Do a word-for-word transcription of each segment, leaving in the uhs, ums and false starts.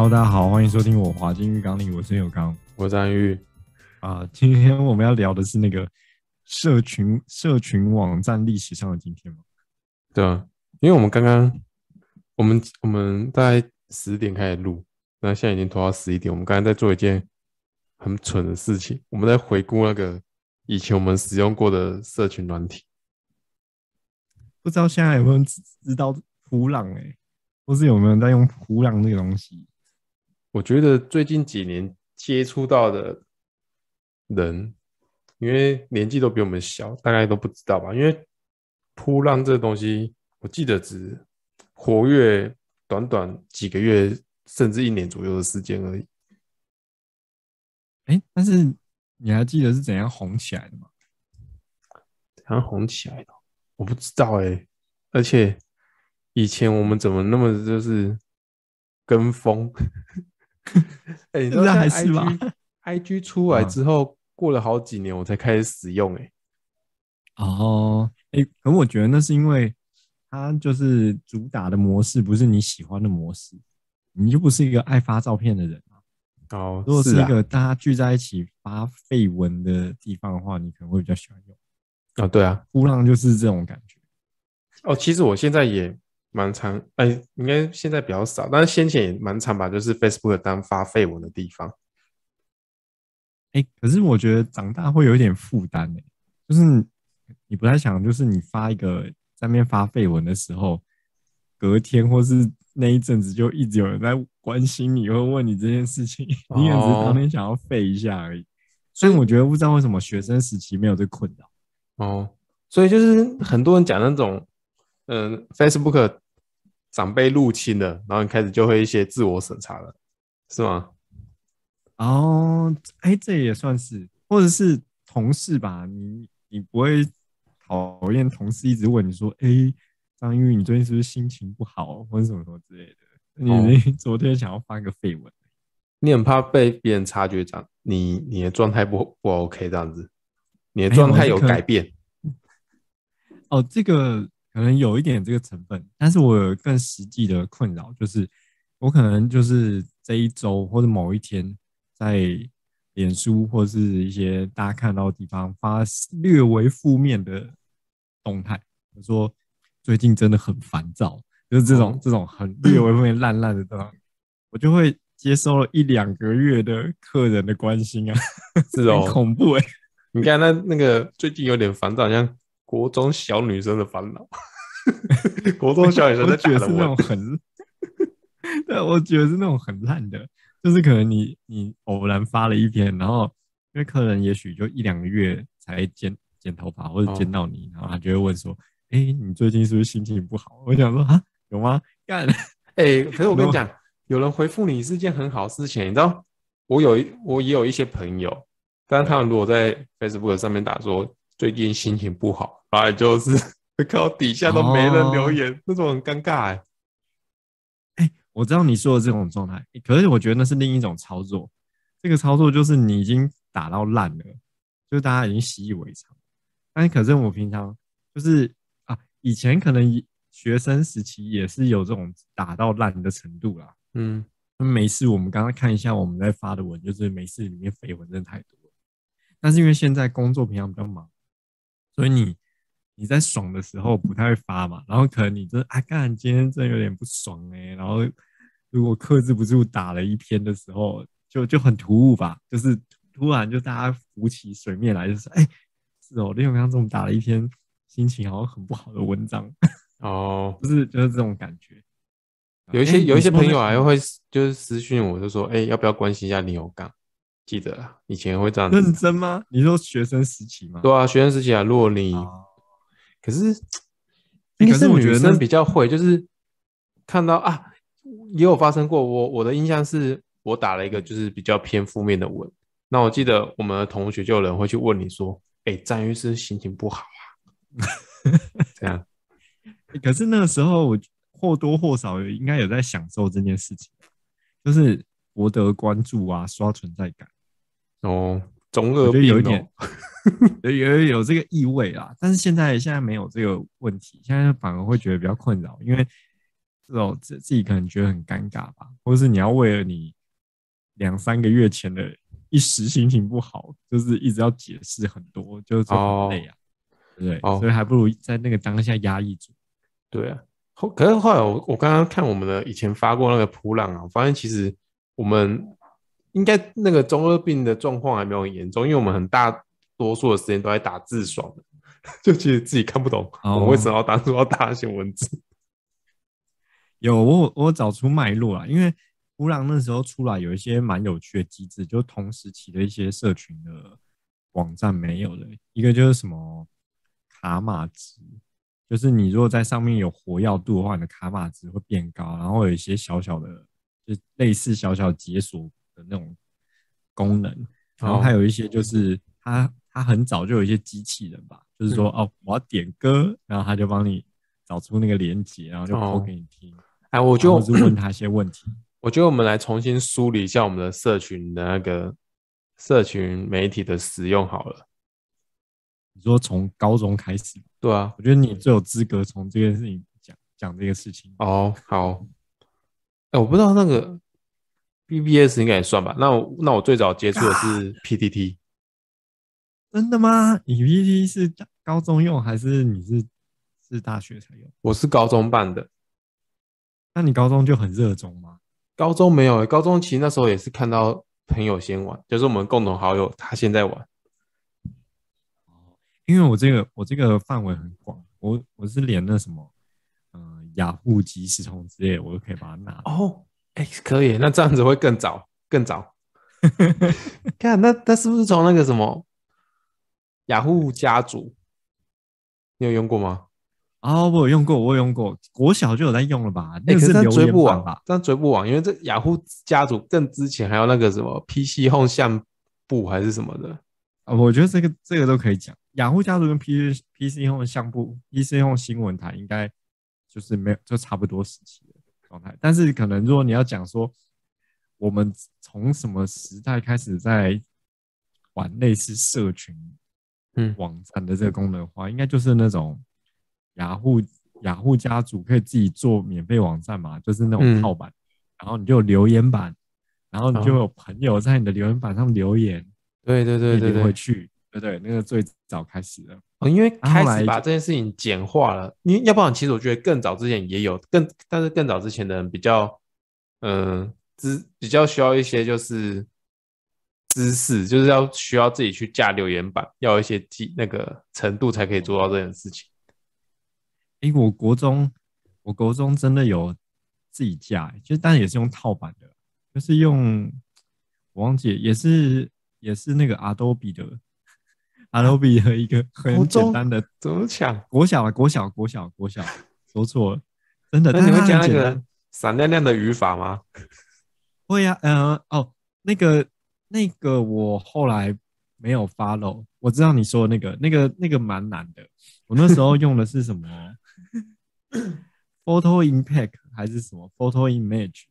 Hello， 大家好，欢迎收听我滑进浴缸里，我是有刚，我是安玉。啊、呃，今天我们要聊的是那个社群社群网站历史上的今天吗？对啊，因为我们刚刚我们我们大概十点开始录，那现在已经拖到十一点。我们刚刚在做一件很蠢的事情，我们在回顾那个以前我们使用过的社群软体。不知道现在有没有人知道普朗哎、欸，或是有没有人在用普朗这个东西？我觉得最近几年接触到的人，因为年纪都比我们小，大概都不知道吧。因为普朗这东西，我记得只活跃短短几个月，甚至一年左右的时间而已。哎、欸，但是你还记得是怎样红起来的吗？怎样红起来的？我不知道哎、欸，而且以前我们怎么那么就是跟风？哎、欸，你知道还是吧 ？I G 出来之后、啊，过了好几年我才开始使用哎、欸。哦，哎、欸，可我觉得那是因为它就是主打的模式不是你喜欢的模式，你就不是一个爱发照片的人啊。哦，如果是一个大家聚在一起发绯闻的地方的话，你可能会比较喜欢用。啊、哦，对啊，扑浪就是这种感觉。哦，其实我现在也蛮常，哎，应该现在比较少，但是先前也蛮常把就是 Facebook 当发绯闻的地方。哎，可是我觉得长大会有一点负担哎，就是你不太想，就是你发一个在那边发绯闻的时候，隔天或是那一阵子就一直有人在关心你，会问你这件事情，哦、你也只是当天想要废一下而已。所以我觉得不知道为什么学生时期没有这困扰。哦，所以就是很多人讲那种，嗯、呃、，Facebook 长辈入侵了，然后你开始就会一些自我审查了，是吗？哦，哎、欸，这也算是，或者是同事吧，你你不会讨厌同事一直问你说，哎、欸，张玉，你最近是不是心情不好，或者什么什么之类的？你、哦、昨天想要发个绯闻，你很怕被别人察觉长，你你的状态不不 OK 这样子。你的状态有改变、哎、哦，这个可能有一点这个成分，但是我有更实际的困扰，就是我可能就是这一周或者某一天在脸书或是一些大家看到的地方发略微负面的动态，我说最近真的很烦躁，就是这种、哦、这种很略微负面烂烂的动态，我就会接收了一两个月的客人的关心啊，是哦，很恐怖哎、欸。你看那那个最近有点烦躁，像国中小女生的烦恼，国中小女生在打人，我觉得是那种很，对，我觉得是那种很烂的，就是可能你你偶然发了一篇，然后因为客人也许就一两个月才剪剪头发或者见到你、哦，然后他就会问说，哎、欸，你最近是不是心情不好？我想说啊，有吗？干，哎、欸，可是我跟你讲，有人回复你是件很好事情，你知道，我有我也有一些朋友。但是他们如果在 Facebook 上面打说最近心情不好，然后就是靠底下都没人留言，哦、那种很尴尬哎、欸。哎、欸，我知道你说的这种状态、欸，可是我觉得那是另一种操作。这个操作就是你已经打到烂了，就是大家已经习以为常。但可是我平常就是啊，以前可能学生时期也是有这种打到烂的程度啦。嗯，没事，我们刚刚看一下我们在发的文，就是没事里面绯闻真的太多。但是因为现在工作平常比较忙，所以你你在爽的时候不太会发嘛，然后可能你真啊干今天真的有点不爽哎、欸，然后如果克制不住打了一篇的时候，就就很突兀吧，就是突然就大家浮起水面来，就是哎、欸、是哦，林永刚这么打了一篇心情好像很不好的文章哦，就是就是这种感觉。有一些、欸、有一些朋友还会就是私讯我，就说哎、欸、要不要关心一下林永刚。记得啦，以前会这样子。认真吗？你说学生时期吗？对啊，学生时期啊。如果你、哦、可是应该是女生比较会，就是看到啊，也有发生过。我我的印象是我打了一个就是比较偏负面的文，那我记得我们的同学就有人会去问你说：“哎、欸，战玉是心情不好啊？”这样。可是那个时候我或多或少应该有在享受这件事情，就是博得关注啊，刷存在感。哦，中二病、哦、有一点，有有有这个意味啦。但是现在现在没有这个问题，现在反而会觉得比较困扰，因为这种自己可能觉得很尴尬吧，或是你要为了你两三个月前的一时心情不好，就是一直要解释很多，就是很累啊，哦、对，哦、所以还不如在那个当下压抑住。对啊，可是后来我我刚刚看我们的以前发过那个普朗啊，我发现其实我们应该那个中二病的状况还没有很严重，因为我们很大多数的时间都在打字爽的，就其实自己看不懂、哦、我们为什么要当初要打那些文字。有 我, 我找出脉络啦，因为普朗那时候出来有一些蛮有趣的机制，就同时期的一些社群的网站没有的，一个就是什么卡玛值，就是你如果在上面有活跃度的话，你的卡玛值会变高，然后有一些小小的就类似小小解锁的那种功能，然后还有一些就是它、哦、它很早就有一些机器人吧，就是说、嗯、哦我要点歌，然后它就帮你找出那个连结，然后就播给你听。哦哎，我就问他一些问题。我觉得我们来重新梳理一下我们的社群的那个社群媒体的使用好了。你说从高中开始？对啊，我觉得你最有资格从这件事情讲讲这个事情。哦，好。哎，我不知道那个 B B S 应该也算吧？那我那我最早接触的是 P T T。真的吗？你 P T T 是高中用还是你是是大学才用？我是高中办的。那你高中就很热衷吗？高中没有、欸，高中其实那时候也是看到朋友先玩，就是我们共同好友他现在玩。因为我这个我这个范围很广，我我是连那什么，嗯、呃，雅虎即时通之类，我都可以把它拿。哦，哎、欸，可以，那这样子会更早更早。看那那是不是从那个什么雅虎家族，你有用过吗？哦，我有用过，我有用过，国小就有在用了吧？欸、那个是留言版吧？追不完，但追不完，因为这雅虎家族更之前还有那个什么 P C Home 相簿还是什么的、哦、我觉得这个这个都可以讲。雅虎家族跟 P C P C Home 相簿、P C Home 新闻台应该就是没有就差不多时期的状态。但是可能如果你要讲说我们从什么时代开始在玩类似社群网站的这个功能的话，嗯、应该就是那种。雅虎雅虎家族可以自己做免费网站嘛，就是那种套版、嗯、然后你就有留言板，然后你就有朋友在你的留言板上留言、哦、对对对对对回去对对那个最早开始的、哦、因为开始把这件事情简化了，因为要不然其实我觉得更早之前也有更但是更早之前的人比较嗯、呃、比较需要一些就是知识，就是要需要自己去架留言板，要一些那个程度才可以做到这件事情。哎、欸，我国中，我国中真的有自己架、欸，就是当然也是用套版的，就是用我忘记，也是也是那个 Adobe 的 Adobe 的一个很简单的，怎么抢？国小啊，国小，国小，国小，说错了，真的。那你会讲那个闪亮亮的语法吗？会呀、啊，呃，哦，那个那个我后来没有 follow， 我知道你说的那个那个那个蛮难的，我那时候用的是什么？Photo Impact 还是什么 Photo Image，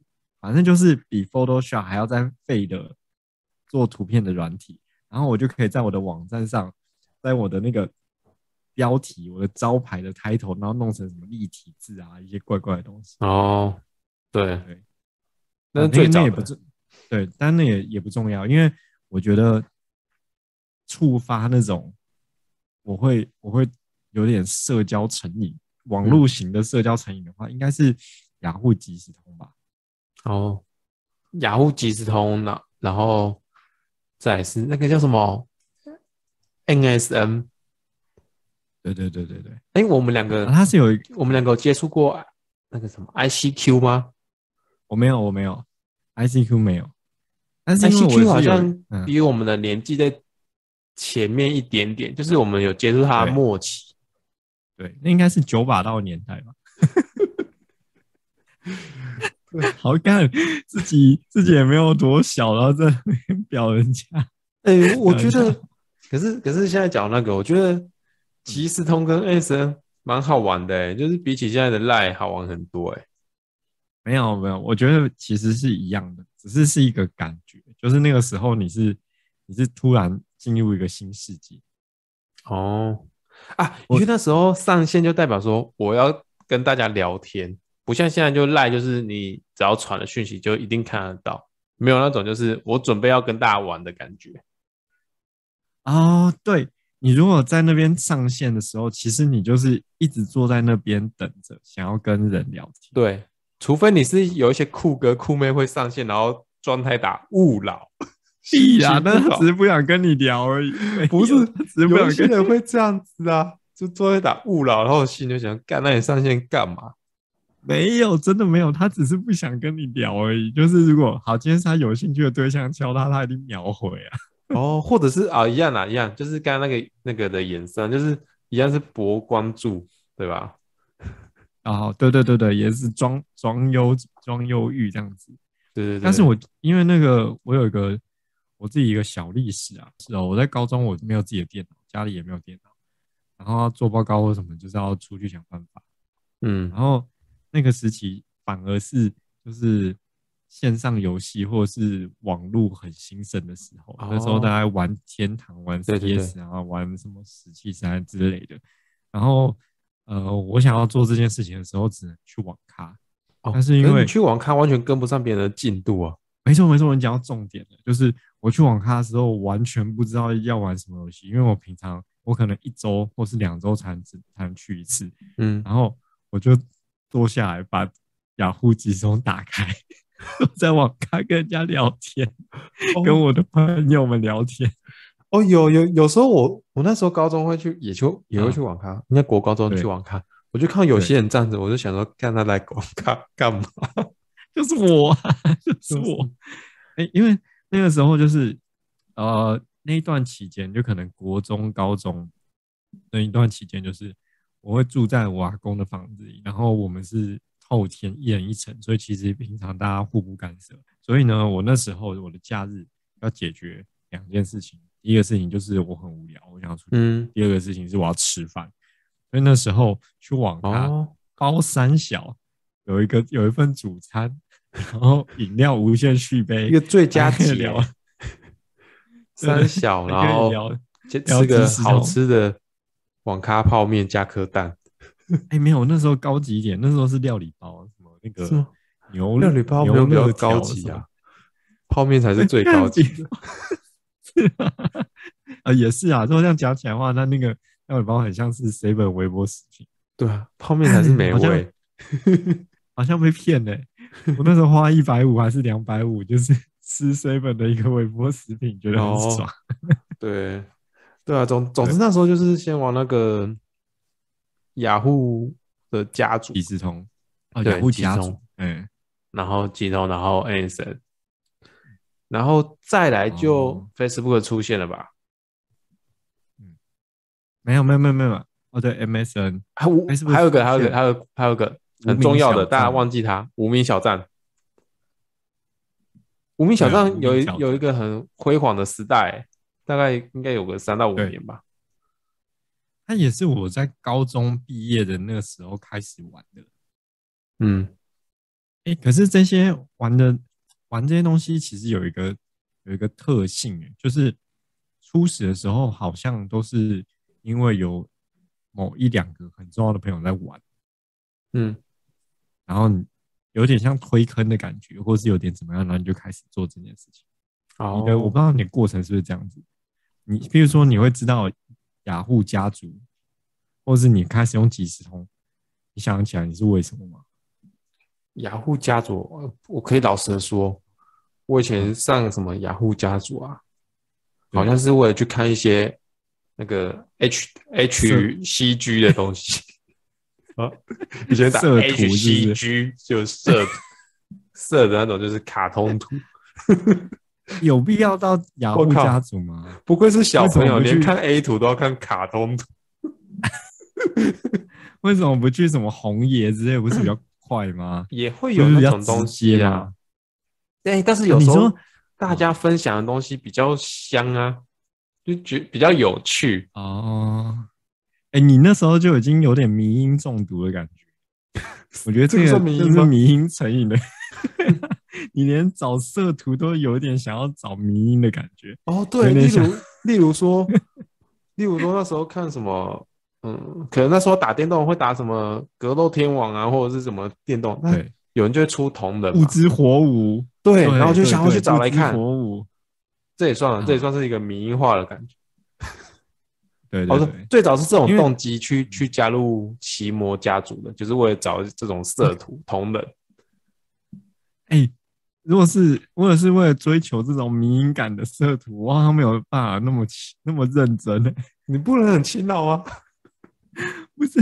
反正就是比 Photoshop 还要再废的做图片的软体，然后我就可以在我的网站上，在我的那个标题、我的招牌的 title， 然后弄成什么立体字啊，一些怪怪的东西。哦，对对，那是最早的、啊那個、对，但那也也不重要，因为我觉得触发那种我会我会有点社交成瘾。网络型的社交成瘾的话，应该是雅虎即时通吧？哦，雅虎即时通，然然后再来是那个叫什么 N S N？ 对对对对对。哎、欸，我们两个，他、啊、是有一我们两个有接触过那个什么 I C Q 吗？我没有，我没有 I C Q 没有，但是因为我是 I C Q 好像比我们的年纪在前面一点点，嗯、就是我们有接触它的末期。对，那应该是九把刀年代吧。好干，自己自己也没有多小，然后在那边表人家。哎、欸，我觉得，可是可是现在讲那个，我觉得即时通跟 S N 蛮好玩的、欸，就是比起现在的 Line 好玩很多、欸。哎，没有没有，我觉得其实是一样的，只是是一个感觉，就是那个时候你是你是突然进入一个新世界。哦。啊，因为那时候上线就代表说我要跟大家聊天，不像现在就赖，就是你只要传了讯息就一定看得到，没有那种就是我准备要跟大家玩的感觉。哦，对，你如果在那边上线的时候，其实你就是一直坐在那边等着，想要跟人聊天。对，除非你是有一些酷哥酷妹会上线，然后状态打勿扰。屁啊，那他只是不想跟你聊而已。不是，只是不想跟你聊。有些人会这样子啊，就坐在打勿扰，然后心里就想，干，那你上线干嘛？没有，真的没有，他只是不想跟你聊而已。就是如果好，今天是他有兴趣的对象敲他，他一定秒回啊。哦，或者是啊、哦，一样啦，一样，就是刚刚那个那个的延伸，就是一样是博关注，对吧？哦，对对对对，也是装装忧装忧郁这样子。对对对。但是我因为那个我有一个我自己一个小历史啊，是哦，我在高中我没有自己的电脑，家里也没有电脑，然后做报告或什么就是要出去想办法。嗯，然后那个时期反而是就是线上游戏或是网络很兴盛的时候、哦、那时候大家玩天堂玩 C S 啊玩什么石器时代之类的，然后呃，我想要做这件事情的时候只能去网咖、哦、但是因为你去网咖完全跟不上别人的进度啊。没错没错，你讲到重点了，就是我去网咖的时候完全不知道要玩什么游戏，因为我平常我可能一周或是两周才能去一次，嗯，然后我就坐下来把雅虎即时通打开在网咖跟人家聊天、哦、跟我的朋友们聊天。哦，有有有时候我我那时候高中会去也去也会去网咖、啊、应该国高中去网咖，我就看到有些人站着，我就想说看他来网咖干嘛，就是我、啊、就是我、欸、因为那个时候就是呃那一段期间就可能国中高中那一段期间，就是我会住在我阿公的房子里，然后我们是后天一人一层，所以其实平常大家互不干涉。所以呢，我那时候我的假日要解决两件事情，第一个事情就是我很无聊，我想要出去、嗯、第二个事情是我要吃饭。所以那时候去网咖、哦、包三小有一个有一份主餐，然后饮料无限续杯，一个最佳解聊三小然后吃个好吃的网咖泡面加颗蛋。哎、欸，没有，那时候高级一点，那时候是料理包，什么那个牛料理包没有比较高级啊，泡面才是最高级的。是啊，啊也是啊，如果这样讲起来的话，那那个料理包很像是 seven 微波食品。对啊，泡面才是美味。好像被骗嘞、欸！我那时候花一百五还是两百五，就是吃 seven 的一个微波食品，觉得很爽。哦、对，对啊，总总之那时候就是先往那个。雅虎的家族即时通，哦，雅虎家族，嗯，然后即时通，然后 M S N， 然后再来就 Facebook 出现了吧？嗯，没有没有没有没有，哦对 ，M S N， 还有还有个还有个还有还有个很重要的，大家忘记它，无名小站。无名小站有有一个很辉煌的时代，大概应该有个三到五年吧。它也是我在高中毕业的那个时候开始玩的，嗯，欸、可是这些玩的玩这些东西其实有一个有一个特性，就是初始的时候好像都是因为有某一两个很重要的朋友在玩，嗯，然后有点像推坑的感觉，或是有点怎么样，然后你就开始做这件事情。哦，你的我不知道你的过程是不是这样子，你比如说你会知道。雅虎家族，或是你开始用即时通，你想起来你是为什么吗？雅虎家族，我可以老实的说，我以前上什么雅虎家族啊，好像是为了去看一些那个 H H C G 的东西啊，以前打 H C G 就色色的那种，就是卡通图。有必要到雅虎家族吗？不愧是小朋友，连看 A 图都要看卡通图。为什么不去什么红爷之类？不是比较快吗？也会有那种东西啊。对，但是有时候大家分享的东西比较香啊，就觉比较有趣哦。哎、欸，你那时候就已经有点迷因中毒的感觉。我觉得这个就是迷因成瘾的。你连找色图都有点想要找迷因的感觉哦，对，例如例如说，例如说那时候看什么，嗯，可能那时候打电动会打什么格斗天王啊，或者是什么电动，对，有人就会出同人，物之火舞，对，然后就想要去找来看，火舞，这也算了，这也算是一个迷因化的感觉。对对对，最早是这种动机去去加入奇摩家族的，就是为了找这种色图同人。哎、欸，如果是我也是为了追求这种迷因感的色图，我好像没有办法那么那么认真、欸。你不能很勤劳啊！不是，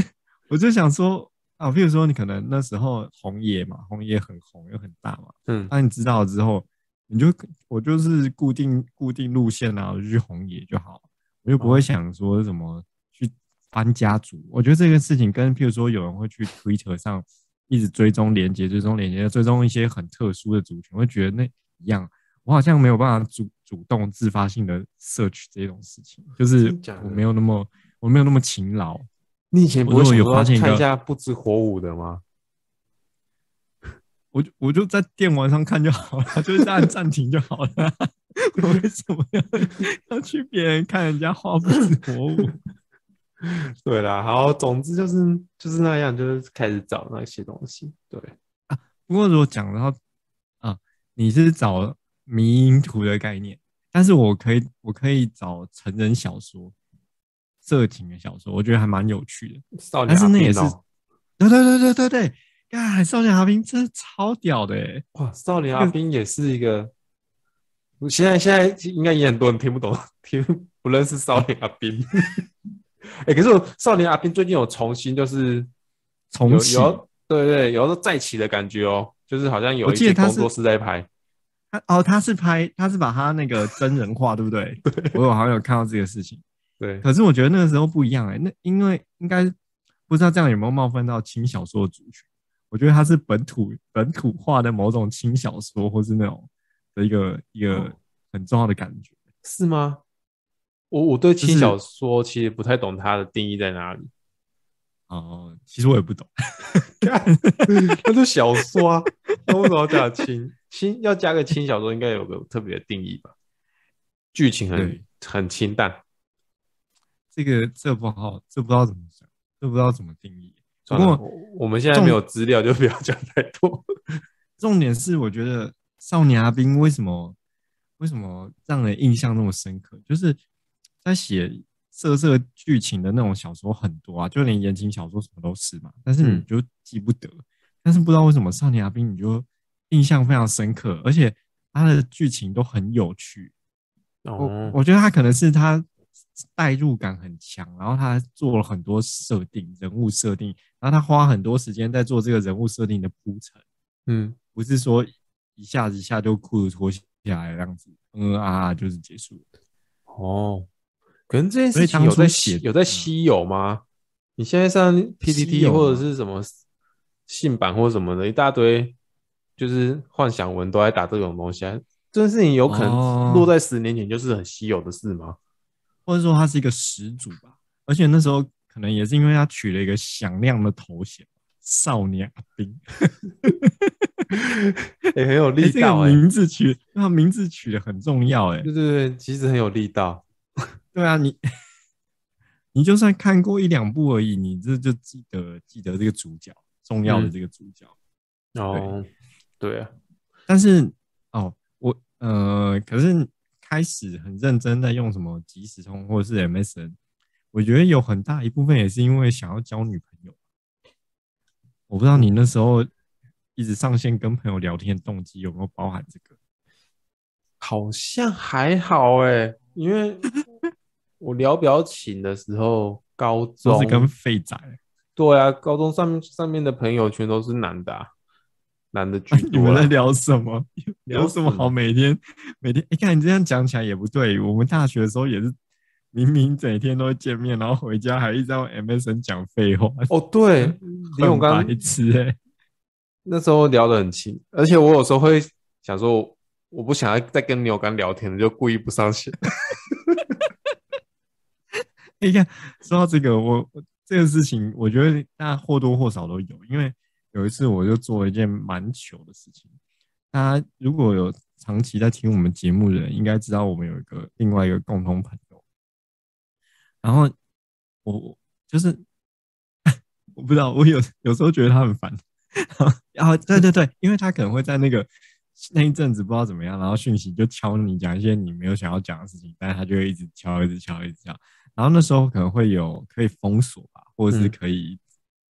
我就想说啊，譬如说你可能那时候红叶嘛，红叶很红又很大嘛，嗯，那、啊、你知道了之后，你就我就是固定固定路线啊，我就去红叶就好。我就不会想说什么去翻家族，我觉得这个事情跟譬如说有人会去 Twitter 上一直追踪连结、追踪连结、追踪一些很特殊的族群，会觉得那一样，我好像没有办法主主动自发性的 search 这种事情，就是我没有那么我没有那么勤劳。你以前不会想说看一下不知火舞的吗？我我就在电玩上看就好了，就是按暂停就好了。我为什么要要去别人看人家画不知火舞？对啦，好，总之就是就是那样，就是开始找那些东西。对啊，不过如果讲到啊，你是找迷因图的概念，但是我可以我可以找成人小说、色情的小说，我觉得还蛮有趣的。少年阿兵哦，对对对对对对，干少年阿兵真的超屌的欸！哇，少年阿兵也是一个。现在现在应该也很多人听不懂，听不认识少年阿兵。哎、欸，可是我少年阿兵最近有重新就是重启，对对，有再起的感觉哦，就是好像有一些工作室在拍。他哦，他是拍，他是把他那个真人化，对不对？对，我好像有看到这个事情。对，可是我觉得那个时候不一样哎、欸，那因为应该不知道这样有没有冒犯到轻小说的族群，我觉得他是本土本土化的某种轻小说，或是那种。的一个一个很重要的感觉、哦、是吗？我我对轻小说其实不太懂它的定义在哪里。哦、就是呃，其实我也不懂，那就小说啊，那为什么要加轻轻？要加个轻小说，应该有个特别的定义吧？剧情很很清淡，这个这不好，这不知道怎么讲，这不知道怎么定义。不过 我, 我们现在没有资料，就不要讲太多。重点是，我觉得。少年阿兵为什么为什么让人印象那么深刻？就是在写色色剧情的那种小说很多啊，就连言情小说什么都是嘛，但是你就记不得。嗯、但是不知道为什么少年阿兵你就印象非常深刻，而且他的剧情都很有趣。哦、我我觉得他可能是他代入感很强，然后他做了很多设定，人物设定，然后他花很多时间在做这个人物设定的铺陈。嗯，不是说。一下子一下就裤子脱下来这样子，嗯啊就是结束了。哦，可能这件事情有在有在稀有吗？你现在上 P T T 或者是什么性版或什么的一大堆，就是幻想文都在打这种东西，这件事情有可能落在十年前就是很稀有的事吗？或者说它是一个始祖吧？而且那时候可能也是因为他取了一个响亮的头衔——少年阿兵。也、欸、很有力道、欸欸，这个名字取，那名字取得很重要、欸，哎，对对对，其实很有力道。对啊，你你就算看过一两部而已，你这就记得记得这个主角重要的这个主角。嗯、哦，对啊，但是哦，我呃，可是开始很认真在用什么即时通或者是 M S N， 我觉得有很大一部分也是因为想要交女朋友。我不知道你那时候。一直上线跟朋友聊天动机有没有包含这个？好像还好哎、欸，因为我聊表情的时候，高中都是跟废宅。对啊，高中上面上面的朋友全都是男的、啊，男的居多、啊。你们在聊什么？聊什么好？每天每天，哎、欸，看你这样讲起来也不对。我们大学的时候也是，明明整天都会见面，然后回家还一直在用 M S N 讲废话。哦，对，因为我刚白痴哎。那时候聊得很轻，而且我有时候会想说，我不想要再跟牛肝聊天了，就故意不上线。你看，说到这个，我这个事情，我觉得大家或多或少都有，因为有一次我就做了一件蛮糗的事情。大家如果有长期在听我们节目的人，应该知道我们有一个另外一个共同朋友，然后我就是我不知道，我有有时候觉得他很烦。然后对对对，因为他可能会在那个那一阵子不知道怎么样，然后讯息就敲你讲一些你没有想要讲的事情，但是他就会一直敲，一直敲，一直敲。然后那时候可能会有可以封锁吧，或者是可以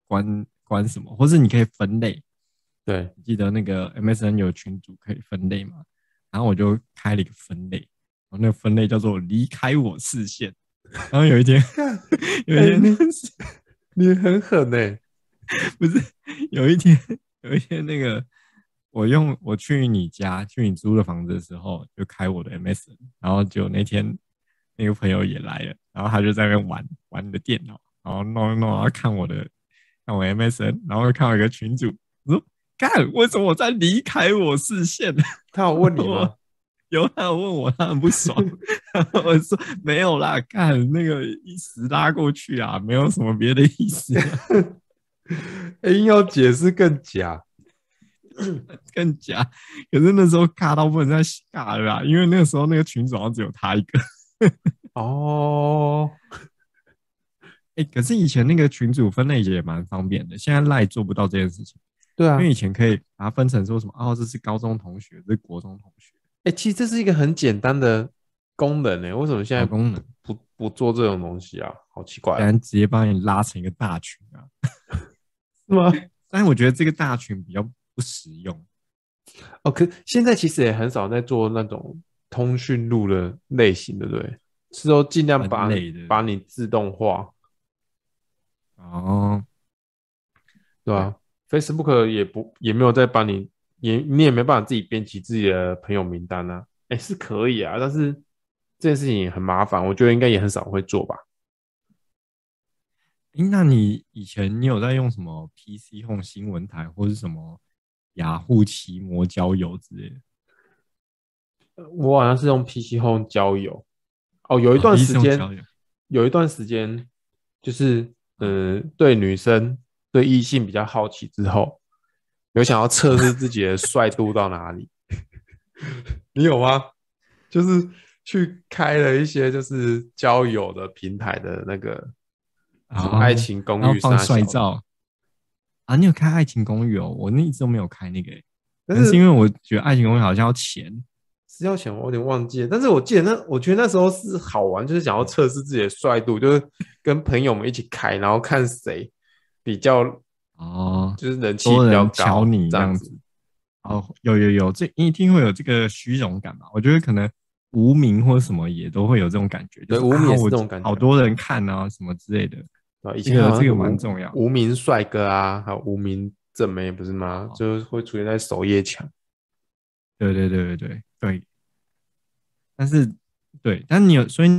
关、嗯、关什么，或是你可以分类。对，记得那个 M S N 有群组可以分类嘛？然后我就开了一个分类，然后那个分类叫做离开我视线。然后有一天，有一天、欸、你很狠哎、欸！不是，有一天，有一天那个我用我去你家去你租的房子的时候，就开我的 M S N， 然后就那天那个朋友也来了，然后他就在那边玩玩你的电脑，然后弄弄，然后看我的看我 M S N， 然后看我一个群组，我说干，为什么我在离开我视线？他有问你吗？有，他有问我，他很不爽。我说没有啦，干那个一时拉过去啊，没有什么别的意思、啊。硬要解释更假更假，可是那时候尬到不能再尬了啦，因为那个时候那个群组好像只有他一个哦、欸、可是以前那个群组分类也蛮方便的，现在 LINE 做不到这件事情。对啊，因为以前可以把它分成说什么哦，这是高中同学，这是国中同学、欸、其实这是一个很简单的功能耶、欸、为什么现在 不, 功能 不, 不做这种东西啊，好奇怪、啊、然直接把你拉成一个大群啊是吗？但是我觉得这个大群比较不实用哦。可现在其实也很少在做那种通讯录的类型，对不对？是都尽量 把, 把你自动化哦，对吧、啊、Facebook 也不也没有在把你也你也没办法自己编辑自己的朋友名单啊。哎、欸，是可以啊，但是这件事情也很麻烦，我觉得应该也很少会做吧。那你以前你有在用什么 P C Home 新闻台或是什么雅虎奇摩交友之类的？我好像是用 P C Home 交友哦，有一段时间、哦、有一段时间就是嗯、呃，对女生对异性比较好奇之后，有想要测试自己的帅度到哪里你有吗？就是去开了一些就是交友的平台的那个爱情公寓，放帅照啊！你有开爱情公寓哦？我那一直都没有开那个、欸，但 是, 是因为我觉得爱情公寓好像要钱，是要钱，我有点忘记了。但是我记得那，我觉得那时候是好玩，就是想要测试自己的帅度，就是跟朋友们一起开，然后看谁比较哦，就是人气比较高，瞧你这样子。哦，有有有，这一定会有这个虚荣感吧？我觉得可能。无名或什么也都会有这种感觉，对，就是、无名也是这种感觉，好多人看啊，什么之类的。对，以前这个蛮、這個、重要。无名帅哥啊，还有无名正妹不是吗？就会出现在首页墙。对对对对对对。但是，对，但你有，所以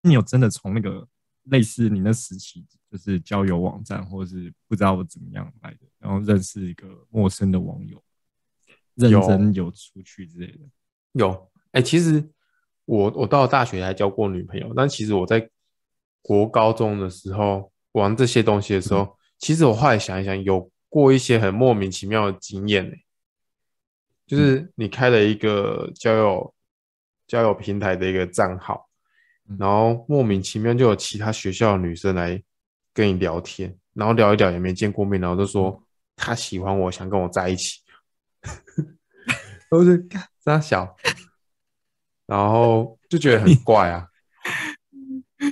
你有真的从那个类似你那时期，就是交友网站，或是不知道我怎么样来的，然后认识一个陌生的网友，认真有出去之类的，有。哎、欸，其实我我到了大学还交过女朋友，但其实我在国高中的时候玩这些东西的时候，嗯、其实我后来想一想，有过一些很莫名其妙的经验、欸、就是你开了一个交友交友平台的一个账号，然后莫名其妙就有其他学校的女生来跟你聊天，然后聊一聊也没见过面，然后就说她喜欢我，想跟我在一起，我就干啥小。然后就觉得很怪啊，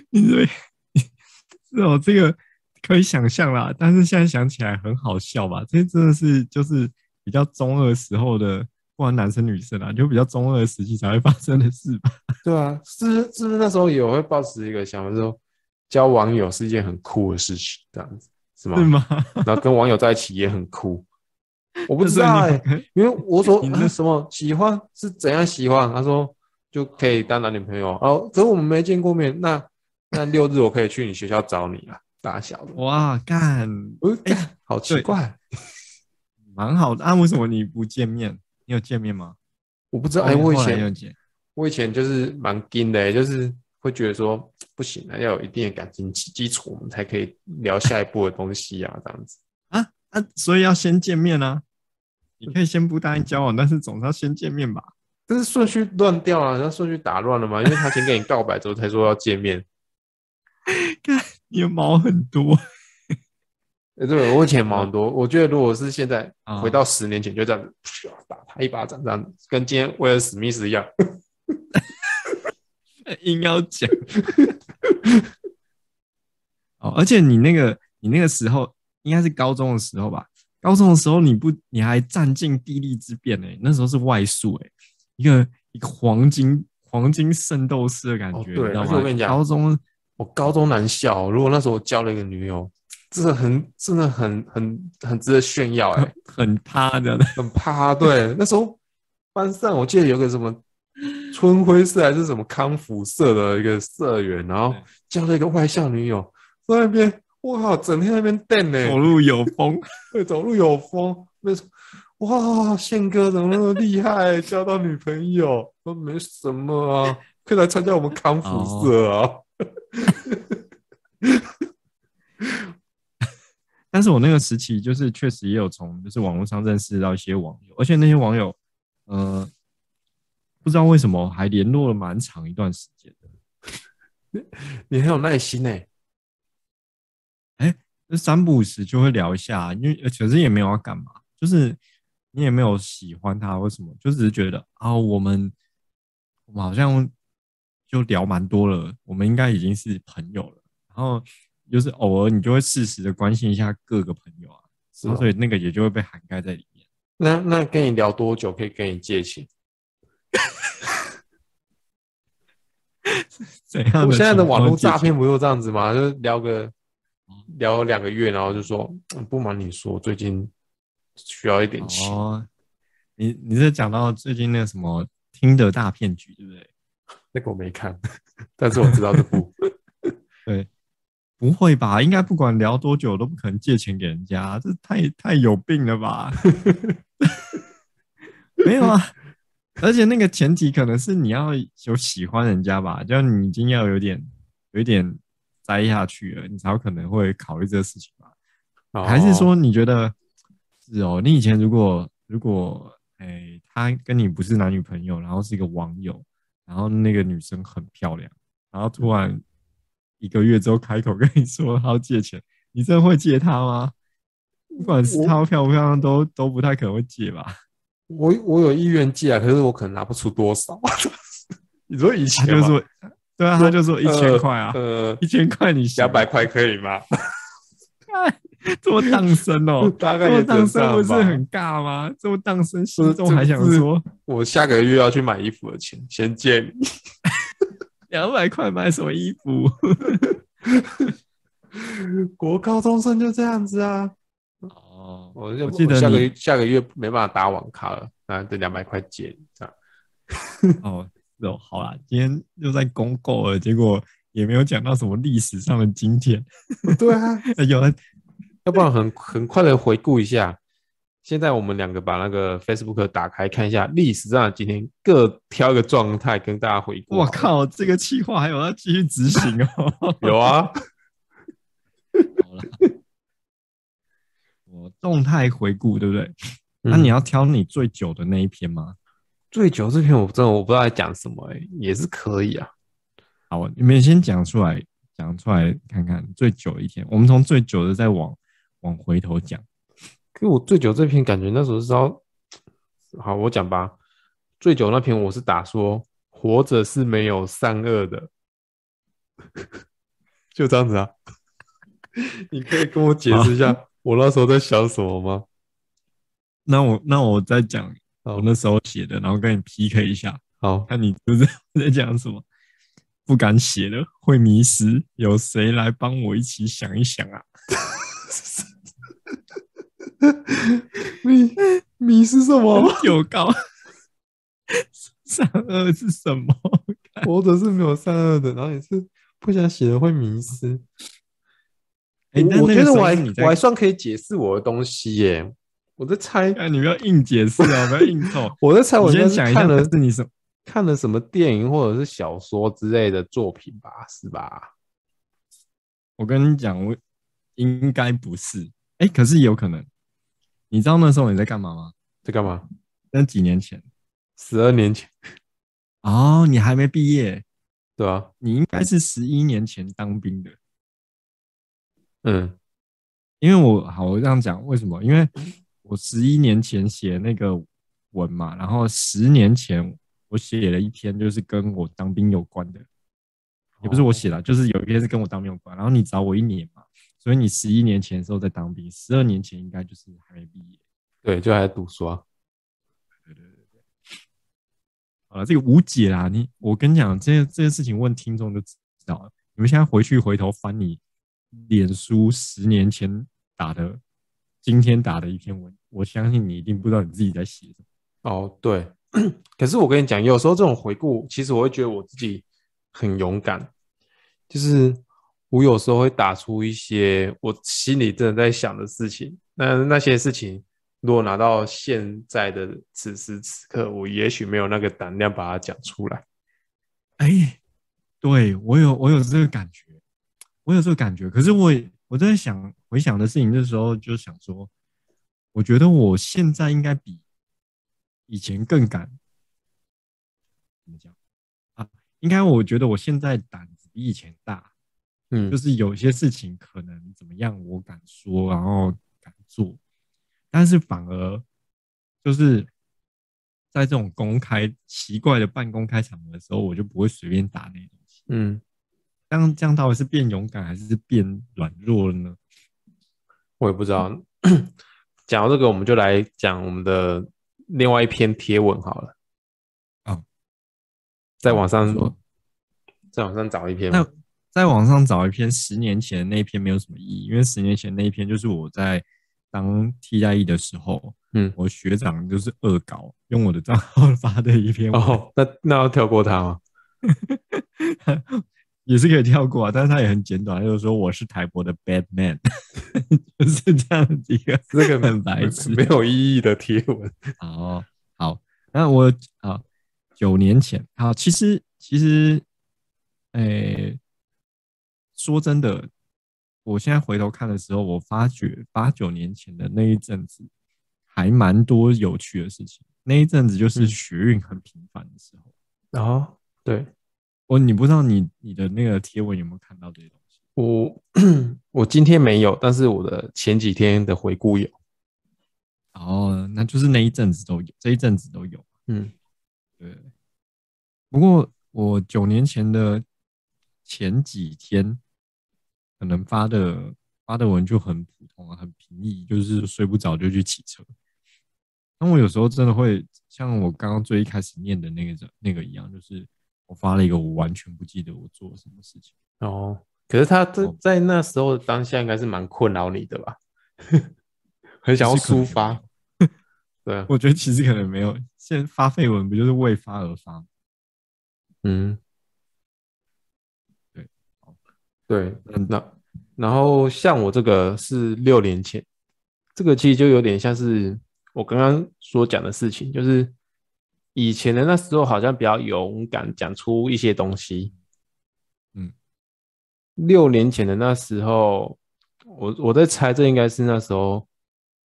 你这是哦，这个可以想象啦，但是现在想起来很好笑吧？这真的是就是比较中二时候的，不管男生女生啊，就比较中二时期才会发生的事吧？对啊，是是不是那时候也会抱持一个想法说，交网友是一件很酷的事情，这样子是吗？是吗？然后跟网友在一起也很酷。我不知道哎、欸，因为我说你、啊、什么喜欢是怎样喜欢？他说。就可以当男女朋友哦，可是我们没见过面，那那六日我可以去你学校找你啊，大小的。哇，干，哎、欸，好奇怪，蛮好的啊，为什么你不见面？你有见面吗？我不知道，哎、欸，我以前我以前就是蛮硬的、欸，就是会觉得说不行啊，要有一定的感情基础，我们才可以聊下一步的东西啊，这样子啊啊，所以要先见面啊，你可以先不答应交往，但是总是要先见面吧。但是顺序乱掉了、啊，然后顺序打乱了嘛？因为他先跟你告白之后才说要见面，你的毛很多。对，我以前毛很多，我觉得如果是现在回到十年前，就这样子打他一巴掌，这样跟今天威尔史密斯一样，硬要讲、哦。而且你那个你那个时候应该是高中的时候吧？高中的时候你不你还占尽地利之便哎、欸，那时候是外宿哎、欸，一个一个黄金黄金圣斗士的感觉。哦、对，而且我跟你讲，高中我高中男校、哦，如果那时候我交了一个女友。真的很，真的很，很，很值得炫耀哎、欸，很趴的，很趴。对，那时候班上我记得有个什么春晖社还是什么康复社的一个社员，然后交了一个外向女友，在那边哇，整天在那边瞪哎，走路有风，对，走路有风。哇，宪哥怎么那么厉害，交到女朋友？说没什么啊，可以来参加我们康复社啊。哦但是我那个时期就是确实也有从就是网络上认识到一些网友，而且那些网友，呃，不知道为什么还联络了蛮长一段时间的。你很有耐心哎、欸，哎、欸，这三不五时就会聊一下，因为其实也没有要干嘛，就是你也没有喜欢他或什么，就只是觉得啊，我们我们好像就聊蛮多了，我们应该已经是朋友了，然后。就是偶尔你就会适时的关心一下各个朋友啊，哦、所以那个也就会被涵盖在里面。那那跟你聊多久可以跟你借钱？怎样的？我现在的网络诈骗不就这样子吗？就聊个聊两个月，然后就说不瞒你说，最近需要一点钱。哦、你你是讲到最近那个什么Tinder大骗局，对不对？那个我没看，但是我知道这部。对。不会吧？应该不管聊多久都不可能借钱给人家，这太太有病了吧？没有啊，而且那个前提可能是你要有喜欢人家吧，就你已经要有点有一点栽下去了，你才有可能会考虑这个事情吧？ Oh. 还是说你觉得是哦？你以前如果如果哎，他跟你不是男女朋友，然后是一个网友，然后那个女生很漂亮，然后突然。一个月之后开口跟你说他要借钱，你真的会借他吗？不管是他漂不漂亮都，都不太可能会借吧。我我有意愿借啊，可是我可能拿不出多少。你说以前吗？对啊，他就说一千块啊，呃，一千块你两百块可以吗？这么当生哦，大概也这么当生不是很尬吗？这么当生心中还想说，我下个月要去买衣服的钱先借你。两百块买什么衣服？国高中生就这样子啊！哦，我就我记得我下个月下个月没办法打网咖了，那这两百块借这样。哦，是哦，好啦，今天又在公购了，结果也没有讲到什么历史上的今天。对啊，有了，要不然很很快的回顾一下。现在我们两个把那个 Facebook 打开看一下历史上的今天各挑一个状态跟大家回顾。我靠，这个企划还有要继续执行哦。有啊。好啦，我动态回顾对不对？那、嗯啊、你要挑你最久的那一篇吗？最久这篇我真的我不知道在讲什么、欸，也是可以啊。好，你们先讲出来，讲出来看看最久一天。我们从最久的再往往回头讲。因为我最久这篇感觉那时候是要，好，我讲吧。最久那篇我是打说活着是没有善恶的，就这样子啊。你可以跟我解释一下我那时候在想什么吗？那我那我再讲我那时候写的，然后跟你 P K 一下。好，看你是不是在讲什么？不敢写了，会迷失。有谁来帮我一起想一想啊？迷迷是什么？有高善恶是什么？活着是没有善恶的，然后也是不想写的会迷失。欸、我, 我觉得我还我还算可以解释我的东西耶。我在猜，啊、你不要硬解释啊，不要硬凑。我在猜，我先讲一下是你什看了什么电影或者是小说之类的作品吧，是吧？我跟你讲，我应该不是。哎、欸，可是有可能。你知道那时候你在干嘛吗？在干嘛？那几年前，十二年前。哦，你还没毕业，对啊，你应该是十一年前当兵的。嗯，因为我好，我这样讲为什么？因为我十一年前写那个文嘛，然后十年前我写了一篇，就是跟我当兵有关的，也不是我写的，就是有一篇是跟我当兵有关。然后你找我一年嘛，所以你十一年前的时候在当兵，十二年前应该就是还没毕业，对，就还在读书啊。对对对对。好了，这个无解啦，你我跟你讲，这这件事情问听众就知道了。你们现在回去回头翻你脸书十年前打的，今天打的一篇文，我相信你一定不知道你自己在写什么。哦，对。可是我跟你讲，有时候这种回顾，其实我会觉得我自己很勇敢，就是我有时候会打出一些我心里真的在想的事情。那那些事情，如果拿到现在的此时此刻，我也许没有那个胆量把它讲出来。哎。对，我有我有这个感觉，我有这个感觉。可是我我在想回想的事情的时候，就想说，我觉得我现在应该比以前更敢，怎么讲啊？应该我觉得我现在胆子比以前大，嗯，就是有些事情可能怎么样，我敢说，然后敢做，但是反而就是。在这种公开奇怪的半公开场合的时候，我就不会随便打那些东西。嗯，这样这样到底是变勇敢还是变软弱了呢？我也不知道。讲到这个，我们就来讲我们的另外一篇贴文好了。哦，在网上，在网上找一篇。那在网上找一篇，十年前那一篇没有什么意义，因为十年前那一篇就是我在当替代役的时候。嗯，我学长就是恶搞，用我的账号发的一篇文。哦，那那要跳过他吗？也是可以跳过啊，但是他也很简短，就是说我是台博的 Batman， 就是这样的一个这个很白痴、没有意义的贴文。好好，那我啊，九年前，好，其实其实，诶、欸，说真的，我现在回头看的时候，我发觉八九年前的那一阵子。还蛮多有趣的事情。那一阵子就是学运很频繁的时候。然、嗯、后、哦、对，我你不知道你你的那个贴文有没有看到这些东西？我我今天没有，但是我的前几天的回顾有。哦，那就是那一阵子都有，这一阵子都有。嗯，对。不过我九年前的前几天，可能发的发的文就很普通啊，很平易，就是睡不着就去骑车。但我有时候真的会像我刚刚最一开始念的那个那个一样，就是我发了一个我完全不记得我做了什么事情。哦，可是他在那时候当下应该是蛮困扰你的吧？很想要抒发。对，我觉得其实可能没有。现在发废文不就是为发而发？嗯，对，对，那。然后像我这个是六年前，这个其实就有点像是我刚刚所讲的事情，就是以前的那时候好像比较勇敢讲出一些东西。嗯，六年前的那时候，我我在猜这应该是那时候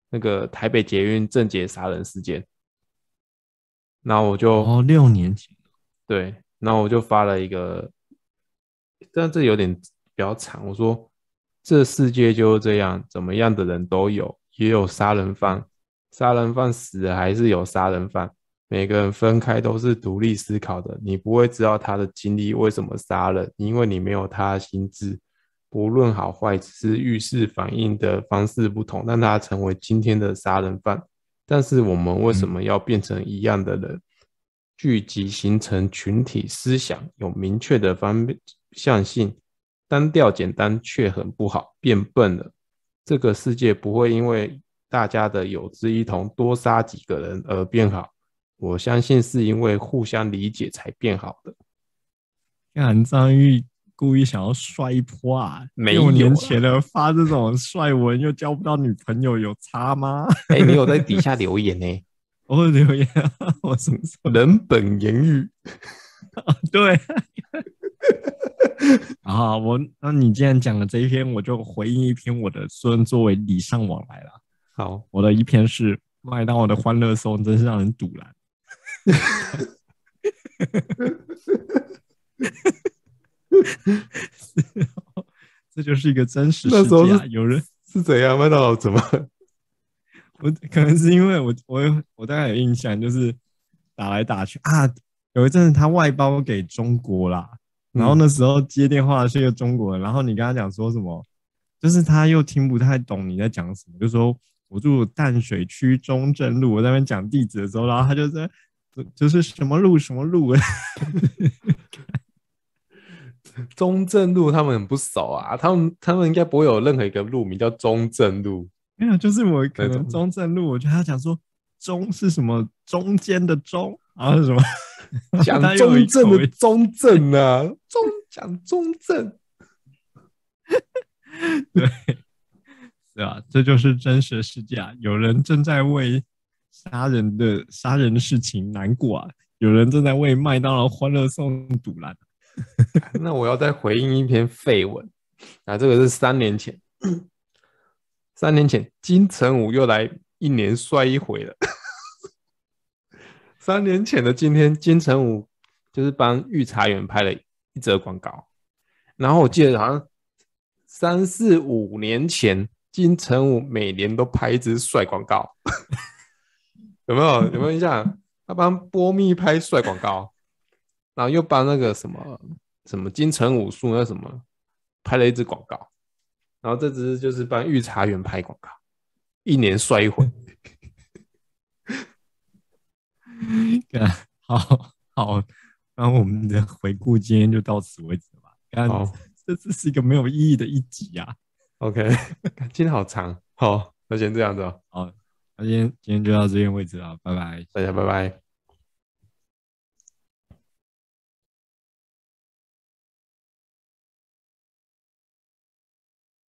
那个台北捷运郑捷杀人事件。然后我就哦，六年前，对，然后我就发了一个，但这有点比较长，我说。这世界就这样，怎么样的人都有，也有杀人犯，杀人犯死了还是有杀人犯，每个人分开都是独立思考的，你不会知道他的经历为什么杀人，因为你没有他的心智，不论好坏，只是遇事反应的方式不同，让他成为今天的杀人犯。但是我们为什么要变成一样的人？嗯、聚集形成群体思想，有明确的方向性。单调简单却很不好，变笨了。这个世界不会因为大家的有志一同多杀几个人而变好，我相信是因为互相理解才变好的。看张玉故意想要帅一波啊！六年前的发这种帅文又交不到女朋友，有差吗？哎、欸，你有在底下留言呢、欸？我有留言啊，我什么时候人本言语啊？对。啊，我那你既然讲了这一篇，我就回应一篇我的孙作为礼尚往来了。好，我的一篇是麦当劳的欢乐颂真是让人堵拦。这就是一个真实事件。有人是怎样？麦当劳怎么？我可能是因为我我我大概有印象，就是打来打去啊，有一阵子他外包给中国啦，然后那时候接电话是一个中国人，然后你跟他讲说什么，就是他又听不太懂你在讲什么，就说我住淡水区中正路，我在那边讲地址的时候，然后他就在就是什么路什么路。中正路他们很不熟啊，他们他们应该不会有任何一个路名叫中正路。没有，就是我可能中正路，我觉得他讲说中是什么中间的中，然后是什么讲中正的中正啊，中讲中正。对，是啊，这就是真实的世界啊！有人正在为杀人的杀人的事情难过啊，有人正在为麦当劳欢乐颂堵拦。那我要再回应一篇绯闻啊，这个是三年前，三年前金城武又来一年摔一回了。三年前的今天，金城武就是帮御茶园拍了一则广告，然后我记得好像三四五年前，金城武每年都拍一支帅广告。有没有？有没有印象？他帮波蜜拍帅广告。然后又帮那个什么什么金城武术那什么拍了一支广告，然后这支就是帮御茶园拍广告，一年帅一回。好好，那我们的回顾今天就到此为止吧。好，这次是一个没有意义的一集啊。OK， 今天好长，好，那先这样子哦。好，那今天今天就到这边为止了，拜拜，大家拜拜。